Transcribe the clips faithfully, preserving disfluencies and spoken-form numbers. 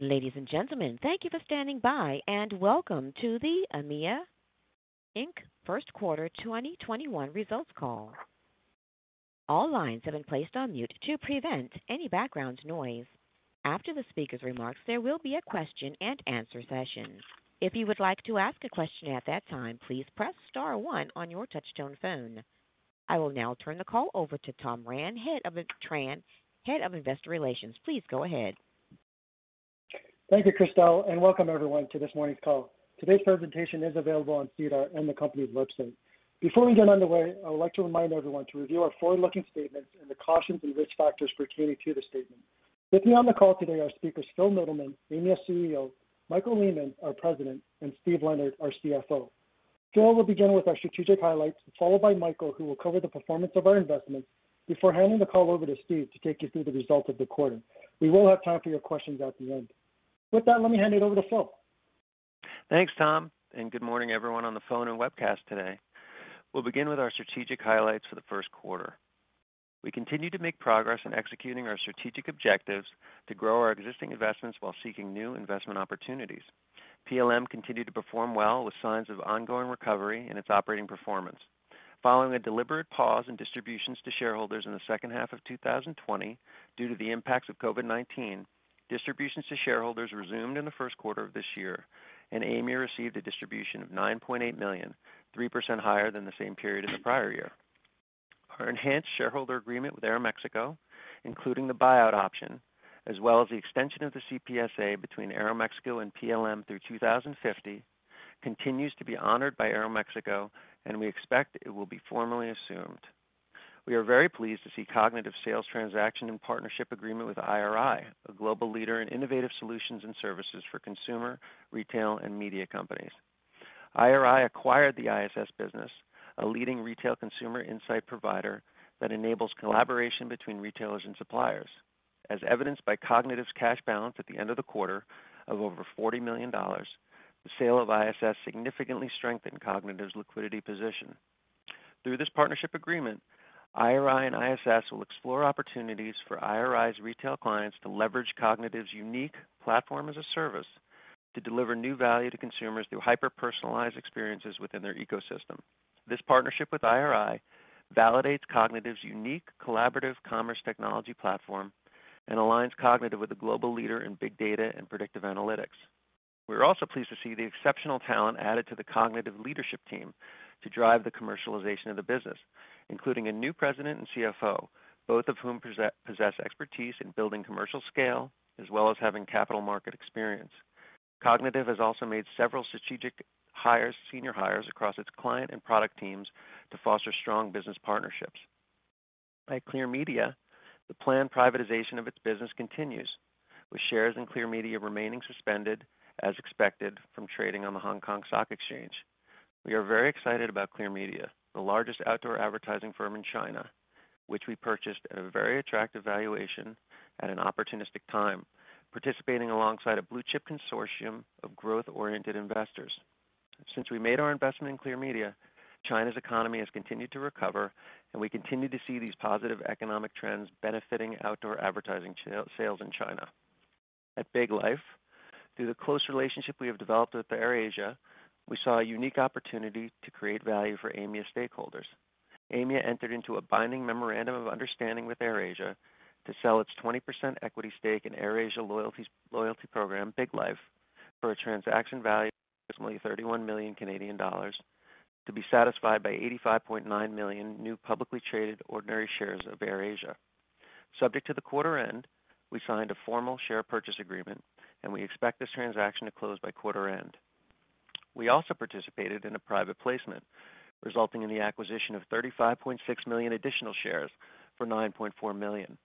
Ladies and gentlemen, thank you for standing by and welcome to the Aimia Incorporated. First Quarter twenty twenty-one Results Call. All lines have been placed on mute to prevent any background noise. After the speaker's remarks, there will be a question and answer session. If you would like to ask a question at that time, please press star one on your touchtone phone. I will now turn the call over to Tom Tran, Head of, Tran, Head of Investor Relations. Please go ahead. Thank you, Christelle, and welcome everyone to this morning's call. Today's presentation is available on SEDAR and the company's website. Before we get underway, I would like to remind everyone to review our forward-looking statements and the cautions and risk factors pertaining to the statement. With me on the call today are speakers Phil Middleman, Aimia C E O, Michael Lehman, our President, and Steve Leonard, our C F O. Phil will begin with our strategic highlights, followed by Michael, who will cover the performance of our investments, before handing the call over to Steve to take you through the results of the quarter. We will have time for your questions at the end. With that, let me hand it over to Phil. Thanks, Tom, and good morning, everyone on the phone and webcast today. We'll begin with our strategic highlights for the first quarter. We continue to make progress in executing our strategic objectives to grow our existing investments while seeking new investment opportunities. P L M continued to perform well with signs of ongoing recovery in its operating performance. Following a deliberate pause in distributions to shareholders in the second half of two thousand twenty due to the impacts of COVID nineteen, distributions to shareholders resumed in the first quarter of this year, and Aimia received a distribution of nine point eight million dollars, three percent higher than the same period in the prior year. Our enhanced shareholder agreement with AeroMexico, including the buyout option, as well as the extension of the C P S A between AeroMexico and P L M through two thousand fifty, continues to be honored by AeroMexico, and we expect it will be formally assumed. We are very pleased to see Kognitiv sales transaction and partnership agreement with I R I, a global leader in innovative solutions and services for consumer, retail, and media companies. I R I acquired the I S S business, a leading retail consumer insight provider that enables collaboration between retailers and suppliers, as evidenced by Kognitiv's cash balance at the end of the quarter of over forty million dollars. The sale of I S S significantly strengthened Kognitiv's liquidity position. Through this partnership agreement, I R I and I S S will explore opportunities for I R I's retail clients to leverage Kognitiv's unique platform as a service to deliver new value to consumers through hyper-personalized experiences within their ecosystem. This partnership with I R I validates Kognitiv's unique collaborative commerce technology platform and aligns Kognitiv with a global leader in big data and predictive analytics. We're also pleased to see the exceptional talent added to the Kognitiv leadership team to drive the commercialization of the business, including a new president and C F O, both of whom possess expertise in building commercial scale as well as having capital market experience. Kognitiv has also made several strategic hires, senior hires across its client and product teams to foster strong business partnerships. At Clear Media, the planned privatization of its business continues, with shares in Clear Media remaining suspended as expected from trading on the Hong Kong Stock Exchange. We are very excited about Clear Media, the largest outdoor advertising firm in China, which we purchased at a very attractive valuation at an opportunistic time, participating alongside a blue-chip consortium of growth-oriented investors. Since we made our investment in Clear Media, China's economy has continued to recover, and we continue to see these positive economic trends benefiting outdoor advertising sales in China. At Big Life, through the close relationship we have developed with AirAsia, we saw a unique opportunity to create value for Aimia stakeholders. Aimia entered into a binding memorandum of understanding with AirAsia to sell its twenty percent equity stake in AirAsia loyalty, loyalty program, Big Life, for a transaction value of approximately thirty-one million dollars Canadian dollars to be satisfied by eighty-five point nine million new publicly traded ordinary shares of AirAsia. Subject to the quarter end, we signed a formal share purchase agreement, and we expect this transaction to close by quarter end. We also participated in a private placement, resulting in the acquisition of thirty-five point six million additional shares for nine point four million.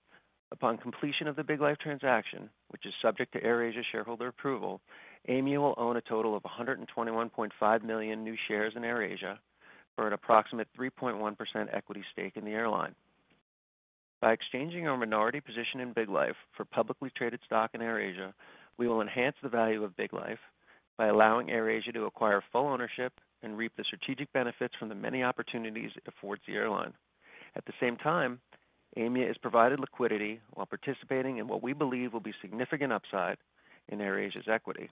Upon completion of the Big Life transaction, which is subject to AirAsia shareholder approval, Aimia will own a total of one hundred twenty-one point five million new shares in AirAsia for an approximate three point one percent equity stake in the airline. By exchanging our minority position in Big Life for publicly traded stock in AirAsia, we will enhance the value of Big Life by allowing AirAsia to acquire full ownership and reap the strategic benefits from the many opportunities it affords the airline. At the same time, Aimia is provided liquidity while participating in what we believe will be significant upside in AirAsia's equity.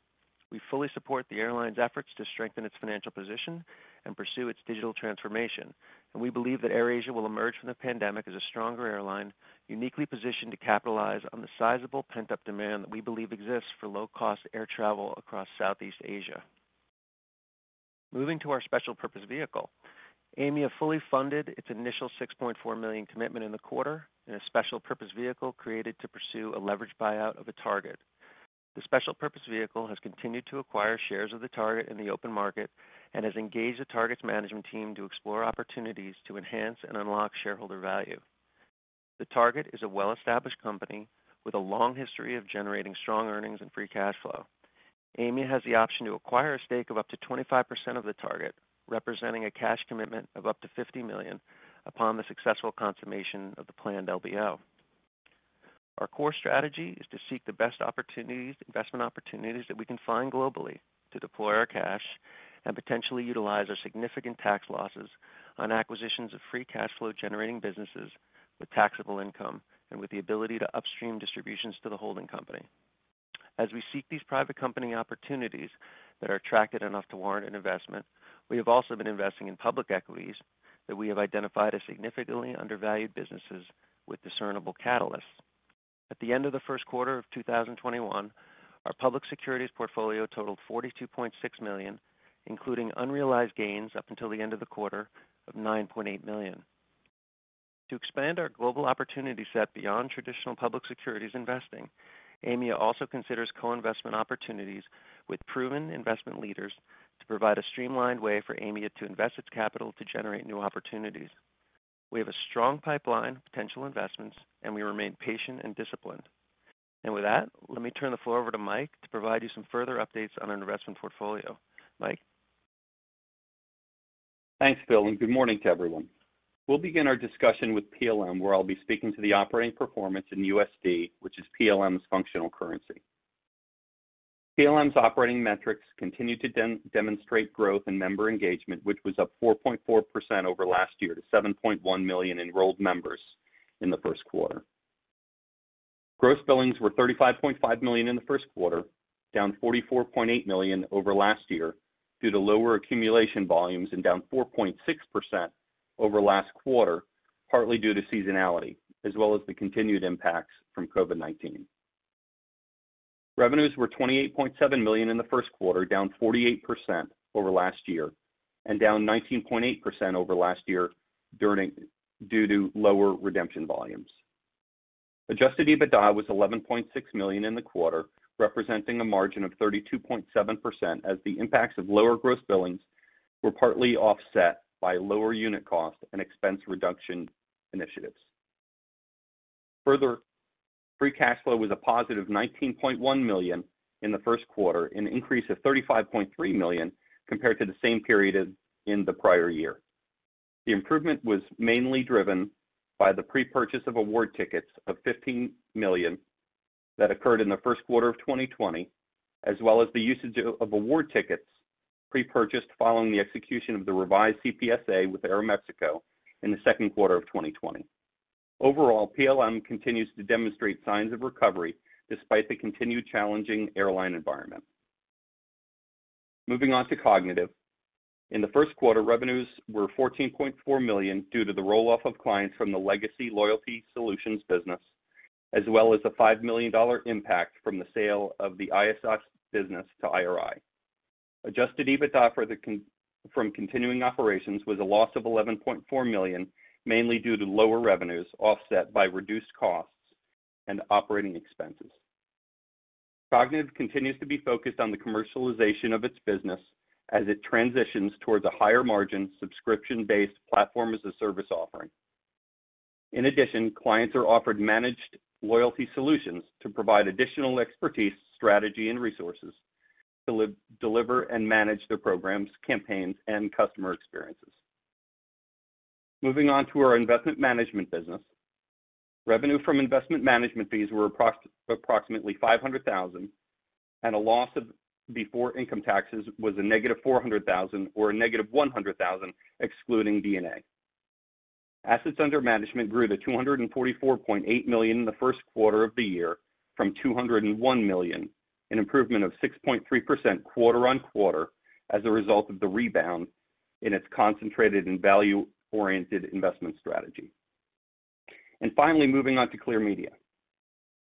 We fully support the airline's efforts to strengthen its financial position and pursue its digital transformation, and we believe that AirAsia will emerge from the pandemic as a stronger airline, uniquely positioned to capitalize on the sizable pent-up demand that we believe exists for low-cost air travel across Southeast Asia. Moving to our special purpose vehicle, Aimia fully funded its initial six point four million dollars commitment in the quarter in a special purpose vehicle created to pursue a leveraged buyout of a target. The special purpose vehicle has continued to acquire shares of the target in the open market and has engaged the target's management team to explore opportunities to enhance and unlock shareholder value. The target is a well-established company with a long history of generating strong earnings and free cash flow. Aimia has the option to acquire a stake of up to twenty-five percent of the target, representing a cash commitment of up to fifty million dollars upon the successful consummation of the planned L B O. Our core strategy is to seek the best opportunities, investment opportunities that we can find globally to deploy our cash and potentially utilize our significant tax losses on acquisitions of free cash flow generating businesses with taxable income and with the ability to upstream distributions to the holding company. As we seek these private company opportunities that are attractive enough to warrant an investment, we have also been investing in public equities that we have identified as significantly undervalued businesses with discernible catalysts. At the end of the first quarter of two thousand twenty-one, our public securities portfolio totaled forty-two point six million dollars, including unrealized gains up until the end of the quarter of nine point eight million dollars. To expand our global opportunity set beyond traditional public securities investing, Aimia also considers co-investment opportunities with proven investment leaders to provide a streamlined way for Aimia to invest its capital to generate new opportunities. We have a strong pipeline of potential investments, and we remain patient and disciplined. And with that, let me turn the floor over to Mike to provide you some further updates on our investment portfolio. Mike? Thanks, Phil, and good morning to everyone. We'll begin our discussion with P L M, where I'll be speaking to the operating performance in U S D, which is P L M's functional currency. P L M's operating metrics continue to de- demonstrate growth in member engagement, which was up four point four percent over last year to seven point one million enrolled members in the first quarter. Gross billings were thirty-five point five million in the first quarter, down forty-four point eight million over last year due to lower accumulation volumes and down four point six percent over last quarter, partly due to seasonality, as well as the continued impacts from COVID nineteen. Revenues were twenty-eight point seven million dollars in the first quarter, down forty-eight percent over last year, and down nineteen point eight percent over last year during, due to lower redemption volumes. Adjusted EBITDA was eleven point six million dollars in the quarter, representing a margin of thirty-two point seven percent, as the impacts of lower gross billings were partly offset by lower unit cost and expense reduction initiatives. Further, free cash flow was a positive nineteen point one million dollars in the first quarter, an increase of thirty-five point three million dollars compared to the same period in the prior year. The improvement was mainly driven by the pre-purchase of award tickets of fifteen million dollars that occurred in the first quarter of twenty twenty, as well as the usage of award tickets pre-purchased following the execution of the revised C P S A with AeroMexico in the second quarter of twenty twenty. Overall, P L M continues to demonstrate signs of recovery despite the continued challenging airline environment. Moving on to Kognitiv. In the first quarter, revenues were fourteen point four million dollars due to the roll-off of clients from the legacy loyalty solutions business, as well as a five million dollars impact from the sale of the I S S business to I R I. Adjusted EBITDA for the con- from continuing operations was a loss of eleven point four million dollars, mainly due to lower revenues offset by reduced costs and operating expenses. Kognitiv continues to be focused on the commercialization of its business as it transitions towards a higher margin, subscription-based platform as a service offering. In addition, clients are offered managed Loyalty Solutions to provide additional expertise, strategy, and resources to live, deliver and manage their programs, campaigns, and customer experiences. Moving on to our investment management business. Revenue from investment management fees were approx approximately five hundred thousand dollars, and a loss of before income taxes was a negative four hundred thousand dollars or a negative one hundred thousand dollars excluding D and A. Assets under management grew to two hundred forty-four point eight million dollars in the first quarter of the year from two hundred one million dollars, an improvement of six point three percent quarter on quarter as a result of the rebound in its concentrated and value-oriented investment strategy. And finally, moving on to Clear Media.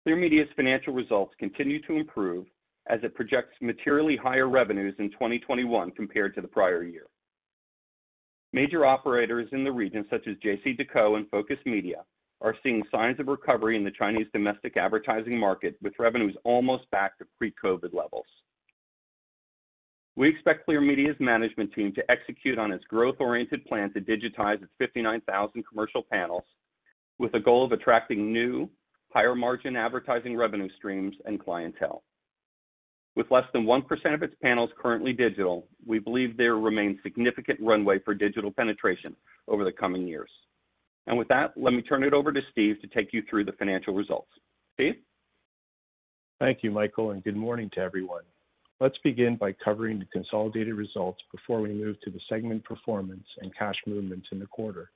Clear Media's financial results continue to improve as it projects materially higher revenues in twenty twenty-one compared to the prior year. Major operators in the region, such as J C Decaux and Focus Media, are seeing signs of recovery in the Chinese domestic advertising market, with revenues almost back to pre-COVID levels. We expect Clear Media's management team to execute on its growth-oriented plan to digitize its fifty-nine thousand commercial panels, with a goal of attracting new, higher-margin advertising revenue streams and clientele. With less than one percent of its panels currently digital, we believe there remains significant runway for digital penetration over the coming years. And with that, let me turn it over to Steve to take you through the financial results. Steve? Thank you, Michael, and good morning to everyone. Let's begin by covering the consolidated results before we move to the segment performance and cash movements in the quarter.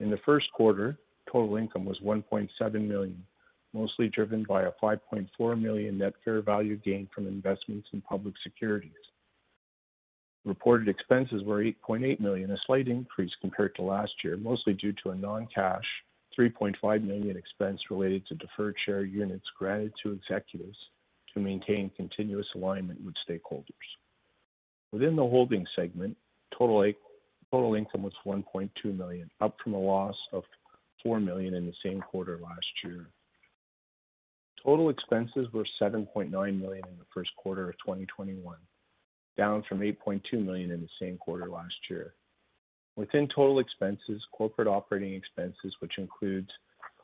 In the first quarter, total income was one point seven million dollars, mostly driven by a five point four million dollars net fair value gain from investments in public securities. Reported expenses were eight point eight million dollars, a slight increase compared to last year, mostly due to a non-cash three point five million dollars expense related to deferred share units granted to executives to maintain continuous alignment with stakeholders. Within the holding segment, total, total income was one point two million dollars, up from a loss of four million dollars in the same quarter last year. Total expenses were seven point nine million dollars in the first quarter of twenty twenty-one, down from eight point two million dollars in the same quarter last year. Within total expenses, corporate operating expenses, which includes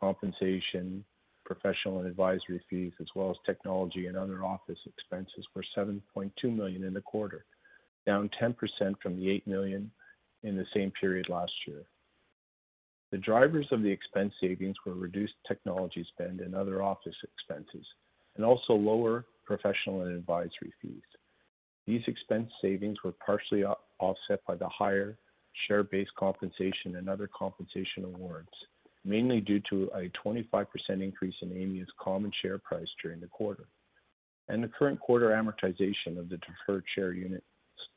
compensation, professional and advisory fees, as well as technology and other office expenses, were seven point two million dollars in the quarter, down ten percent from the eight million dollars in the same period last year. The drivers of the expense savings were reduced technology spend and other office expenses, and also lower professional and advisory fees. These expense savings were partially offset by the higher share-based compensation and other compensation awards, mainly due to a twenty-five percent increase in Aimia's common share price during the quarter, and the current quarter amortization of the deferred share units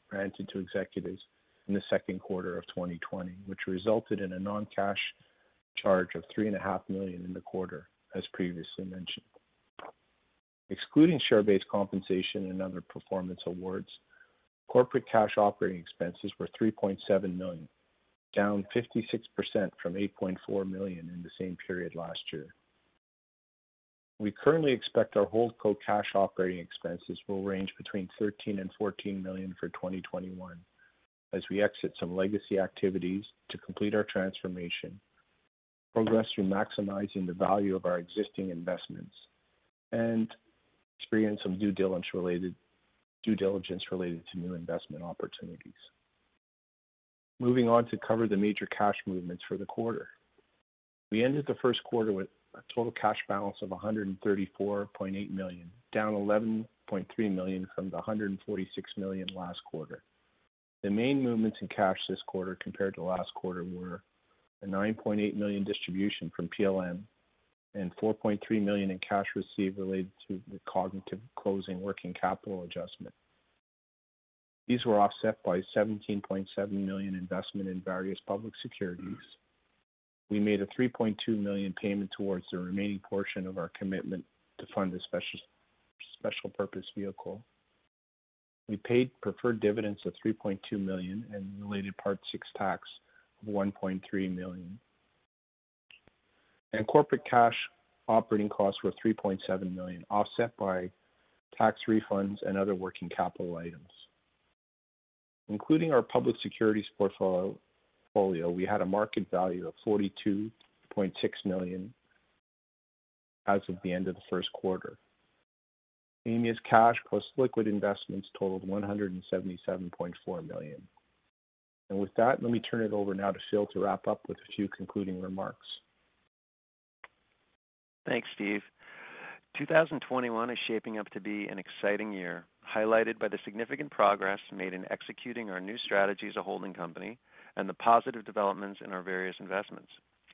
granted to executives in the second quarter of twenty twenty, which resulted in a non-cash charge of three point five million dollars in the quarter, as previously mentioned. Excluding share-based compensation and other performance awards, corporate cash operating expenses were three point seven million dollars, down fifty-six percent from eight point four million dollars in the same period last year. We currently expect our holdco cash operating expenses will range between thirteen and fourteen million dollars for twenty twenty-one, as we exit some legacy activities to complete our transformation, progress through maximizing the value of our existing investments, and experience some due diligence related, due diligence related to new investment opportunities. Moving on to cover the major cash movements for the quarter. We ended the first quarter with a total cash balance of one hundred thirty-four point eight million dollars, down eleven point three million dollars from the one hundred forty-six million dollars last quarter. The main movements in cash this quarter compared to last quarter were a nine point eight million dollars distribution from P L M and four point three million dollars in cash received related to the Kognitiv closing working capital adjustment. These were offset by seventeen point seven million dollars investment in various public securities. We made a three point two million dollars payment towards the remaining portion of our commitment to fund a special, special purpose vehicle. We paid preferred dividends of three point two million dollars and related Part six tax of one point three million dollars. And corporate cash operating costs were three point seven million dollars, offset by tax refunds and other working capital items. Including our public securities portfolio, we had a market value of forty-two point six million dollars as of the end of the first quarter. Aimia's cash plus liquid investments totaled one hundred seventy-seven point four million dollars. And with that, let me turn it over now to Phil to wrap up with a few concluding remarks. Thanks, Steve. two thousand twenty-one is shaping up to be an exciting year, highlighted by the significant progress made in executing our new strategy as a holding company and the positive developments in our various investments.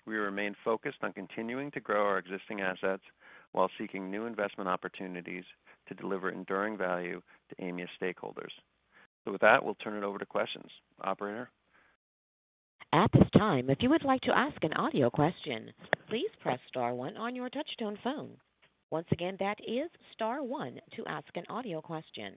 We remain focused on continuing to grow our existing assets while seeking new investment opportunities to deliver enduring value to Aimia stakeholders. So with that, we'll turn it over to questions. Operator? At this time, if you would like to ask an audio question, please press star one on your touch-tone phone. Once again, that is star one to ask an audio question.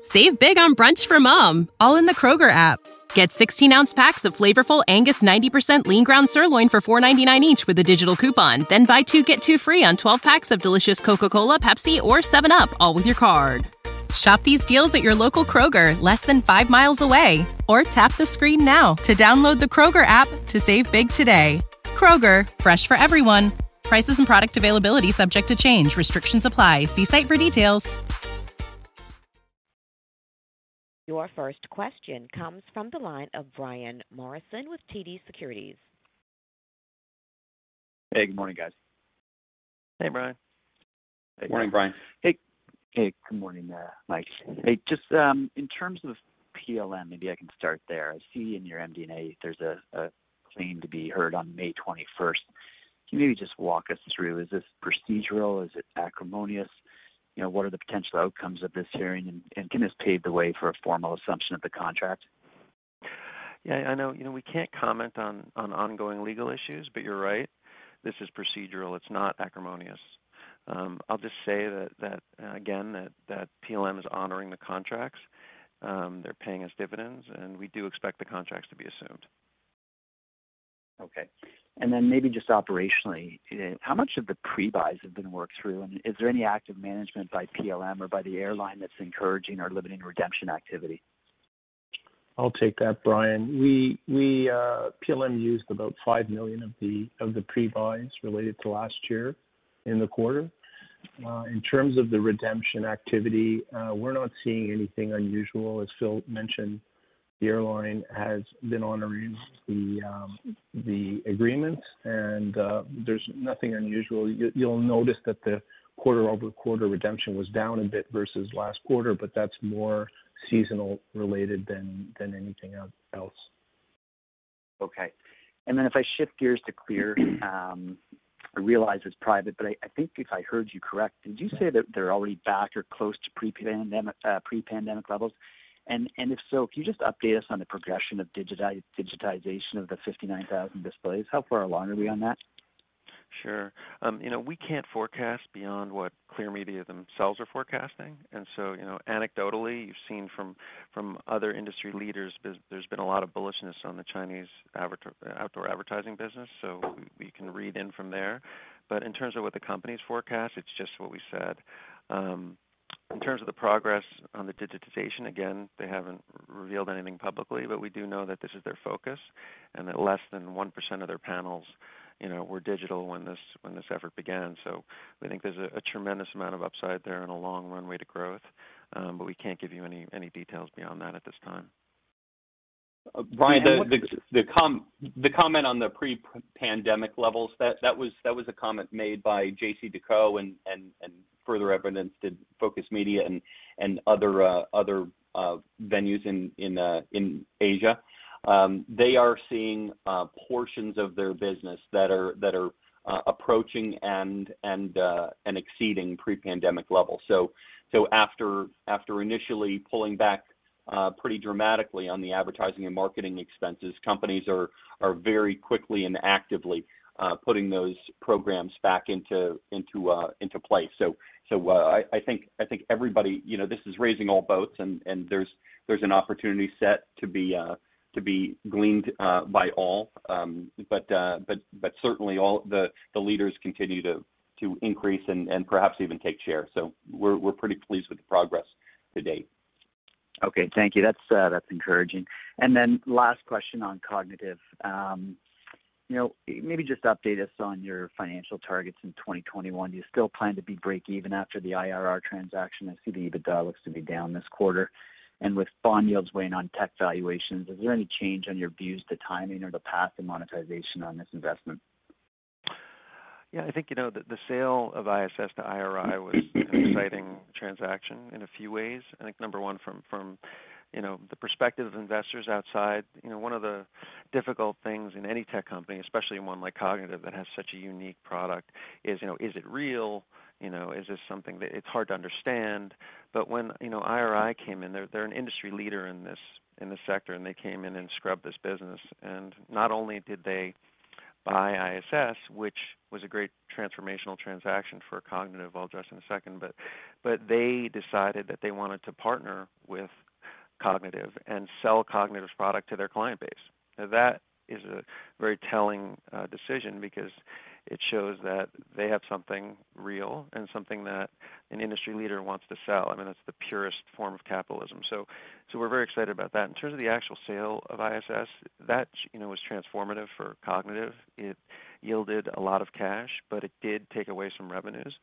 Save big on brunch for mom, all in the Kroger app. Get sixteen-ounce packs of flavorful Angus ninety percent lean ground sirloin for four ninety-nine each with a digital coupon. Then buy two, get two free on twelve packs of delicious Coca-Cola, Pepsi, or seven up, all with your card. Shop these deals at your local Kroger, less than five miles away. Or tap the screen now to download the Kroger app to save big today. Kroger, fresh for everyone. Prices and product availability subject to change. Restrictions apply. See site for details. Your first question comes from the line of Brian Morrison with T D Securities. Hey, good morning, guys. Hey, Brian. Hey, morning, Brian. Hey, hey, good morning, uh, Mike. Hey, just um, in terms of P L M, maybe I can start there. I see in your M D and A there's a, a claim to be heard on May twenty-first. Can you maybe just walk us through? Is this procedural? Is it acrimonious? You know, what are the potential outcomes of this hearing, and, and can this pave the way for a formal assumption of the contract? Yeah, I know. You know, we can't comment on, on ongoing legal issues, but you're right. This is procedural. It's not acrimonious. Um, I'll just say that that uh, again that, that P L M is honoring the contracts. Um, they're paying us dividends, and we do expect the contracts to be assumed. Okay. And then maybe just operationally, how much of the pre-buys have been worked through? And is there any active management by P L M or by the airline that's encouraging or limiting redemption activity? I'll take that, Brian. We we uh, P L M used about five million dollars of the of the pre-buys related to last year in the quarter. Uh, in terms of the redemption activity, uh, we're not seeing anything unusual. As Phil mentioned, the airline has been honoring the um, the agreements, and uh, there's nothing unusual. You, you'll notice that the quarter-over-quarter redemption was down a bit versus last quarter, but that's more seasonal related than than anything else. Okay, and then if I shift gears to Clear, um, I realize it's private, but I, I think if I heard you correct, did you say that they're already back or close to pre-pandemic uh, pre-pandemic levels? And and if so, can you just update us on the progression of digitize, digitization of the fifty-nine thousand displays? How far along are we on that? Sure. Um, you know, we can't forecast beyond what Clear Media themselves are forecasting. And so, you know, anecdotally, you've seen from, from other industry leaders, there's been a lot of bullishness on the Chinese outdoor advertising business. So we, we can read in from there. But in terms of what the company's forecast, it's just what we said. Um, In terms of the progress on the digitization, again, they haven't revealed anything publicly, but we do know that this is their focus, and that less than one percent of their panels, you know, were digital when this when this effort began. So we think there's a, a tremendous amount of upside there and a long runway to growth, um, but we can't give you any, any details beyond that at this time. Uh, Brian, the the the, com- the comment on the pre-pandemic levels, that, that was that was a comment made by J C Decaux and and and. Further evidence did Focus Media and and other uh, other uh, venues in in uh, in Asia. Um, they are seeing uh, portions of their business that are that are uh, approaching and and uh, and exceeding pre-pandemic levels. So so after after initially pulling back uh, pretty dramatically on the advertising and marketing expenses, companies are are very quickly and actively Uh, putting those programs back into into uh, into place. So so uh, I, I think I think everybody, you know, this is raising all boats, and, and there's there's an opportunity set to be uh, to be gleaned uh, by all. Um, but uh, but but certainly all the, the leaders continue to to increase and, and perhaps even take share. So we're we're pretty pleased with the progress to date. Okay, thank you. That's uh, that's encouraging. And then last question on Kognitiv. Um, you know, maybe just update us on your financial targets in twenty twenty-one. Do you still plan to be break even after the I R R transaction? I see the EBITDA looks to be down this quarter. And with bond yields weighing on tech valuations, is there any change on your views to timing or the path to monetization on this investment? Yeah, I think, you know, the, the sale of I S S to I R I was an exciting transaction in a few ways. I think, number one, from, from you know, the perspective of investors outside, you know, one of the difficult things in any tech company, especially one like Kognitiv that has such a unique product, is, you know, is it real? You know, is this something that it's hard to understand? But when, you know, I R I came in, they're, they're an industry leader in this in the sector, and they came in and scrubbed this business. And not only did they buy I S S, which was a great transformational transaction for Kognitiv, I'll address in a second, but but they decided that they wanted to partner with Kognitiv and sell Kognitiv's product to their client base. Now that is a very telling uh, decision, because it shows that they have something real and something that an industry leader wants to sell. I mean, that's the purest form of capitalism. So, so we're very excited about that. In terms of the actual sale of I S S, that, you know, was transformative for Kognitiv. It yielded a lot of cash, but it did take away some revenues.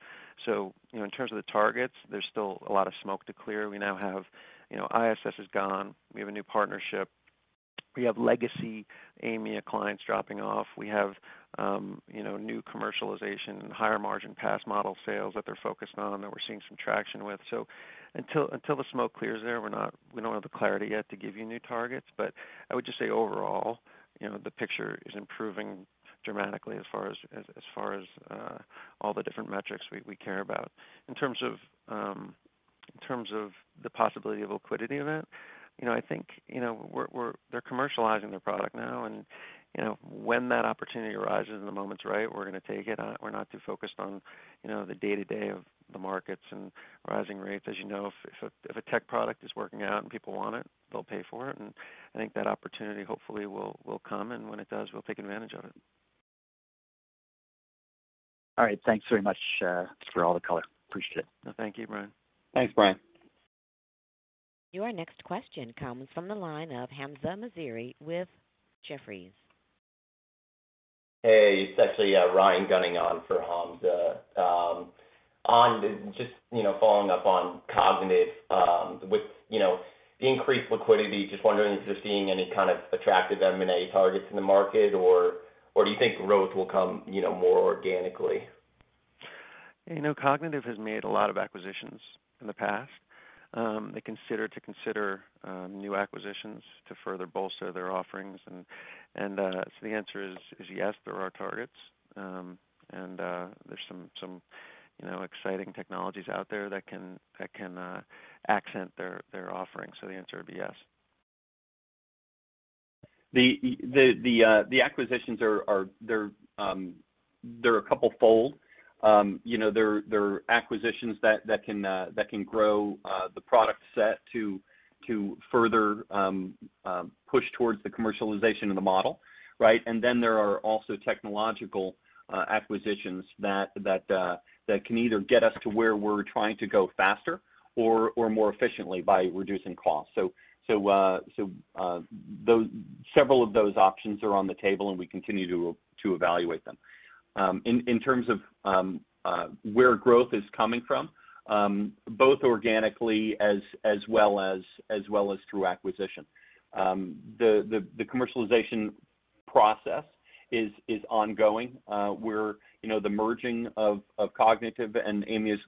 So, you know, in terms of the targets, there's still a lot of smoke to clear. We now have, you know, I S S is gone. We have a new partnership. We have legacy Aimia clients dropping off. We have, um, you know, new commercialization and higher margin pass model sales that they're focused on that we're seeing some traction with. So, until until the smoke clears, there, we're not we don't have the clarity yet to give you new targets. But I would just say overall, you know, the picture is improving dramatically as far as as, as far as uh, all the different metrics we, we care about. In terms of um, in terms of the possibility of a liquidity event, you know, I think, you know, we're, we're they're commercializing their product now, and, you know, when that opportunity arises and the moment's right, we're going to take it. We're not too focused on, you know, the day-to-day of the markets and rising rates. As you know, if if a, if a tech product is working out and people want it, they'll pay for it, and I think that opportunity hopefully will will come, and when it does, we'll take advantage of it. All right. Thanks very much uh, for all the color. Appreciate it. No, thank you, Brian. Thanks, Brian. Your next question comes from the line of Hamzah Mziri with Jeffries. Hey, it's actually uh, Ryan Gunning on for Hamzah. Um, on the, just, you know, following up on Kognitiv, um, with, you know, the increased liquidity, just wondering if you're seeing any kind of attractive M and A targets in the market, or, or do you think growth will come, you know, more organically? You know, Kognitiv has made a lot of acquisitions in the past. Um, they consider to consider um, new acquisitions to further bolster their offerings, and and uh, so the answer is, is yes, there are targets, um, and uh, there's some some you know exciting technologies out there that can that can uh, accent their their offering. So the answer would be yes. The the the uh, the acquisitions are are they're um, they're a couple fold. Um, you know, there there are acquisitions that that can uh, that can grow uh, the product set to to further um, uh, push towards the commercialization of the model, right? And then there are also technological uh, acquisitions that that uh, that can either get us to where we're trying to go faster or or more efficiently by reducing costs. So so uh, so uh, those several of those options are on the table, and we continue to to evaluate them. Um, in, in terms of um, uh, where growth is coming from, um, both organically as as well as as well as through acquisition. Um, the, the the commercialization process is is ongoing. Uh, we're you know the merging of, of Kognitiv and Aimia's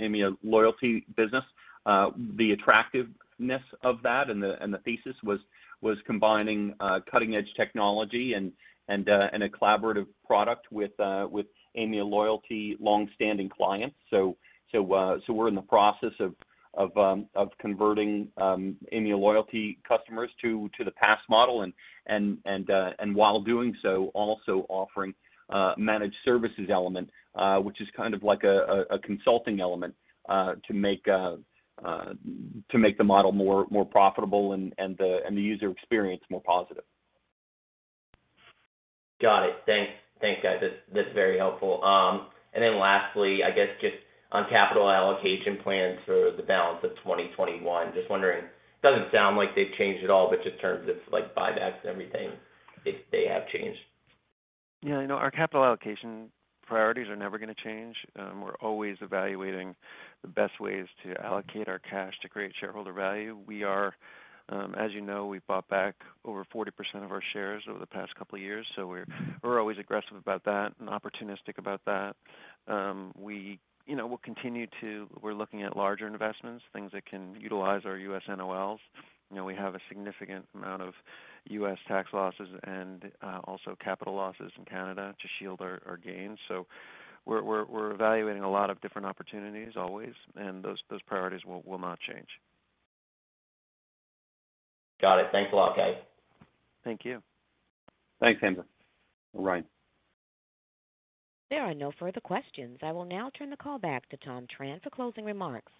Aimia loyalty business. Uh, the attractiveness of that and the and the thesis was was combining uh, cutting edge technology and. And, uh, and a collaborative product with uh, with Aimia Loyalty long-standing clients. So so uh, so we're in the process of of um, of converting um, Aimia Loyalty customers to to the P A S model, and and and uh, and while doing so, also offering uh, managed services element, uh, which is kind of like a, a, a consulting element uh, to make uh, uh, to make the model more more profitable and and the and the user experience more positive. Got it. Thanks, thanks, guys. That's, that's very helpful. Um, and then lastly, I guess just on capital allocation plans for the balance of twenty twenty-one. Just wondering, it doesn't sound like they've changed at all, but just in terms of like buybacks and everything, if they have changed. Yeah, you know, our capital allocation priorities are never going to change. Um, we're always evaluating the best ways to allocate our cash to create shareholder value. We are, um, as you know, we've bought back over forty percent of our shares over the past couple of years, so we're we're always aggressive about that and opportunistic about that. Um, we You know, we'll continue to, we're looking at larger investments, things that can utilize our U S N O Ls. You know, we have a significant amount of U S tax losses and uh, also capital losses in Canada to shield our, our gains. So we're, we're, we're evaluating a lot of different opportunities always, and those, those priorities will, will not change. Got it. Thanks a lot, guys. Thank you. Thanks, Hamza. Ryan. There are no further questions. I will now turn the call back to Tom Tran for closing remarks.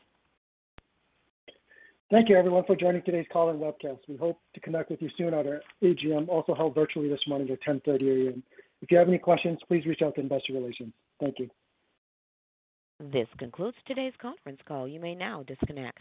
Thank you, everyone, for joining today's call and webcast. We hope to connect with you soon at our A G M, also held virtually this morning at ten thirty a m If you have any questions, please reach out to Investor Relations. Thank you. This concludes today's conference call. You may now disconnect.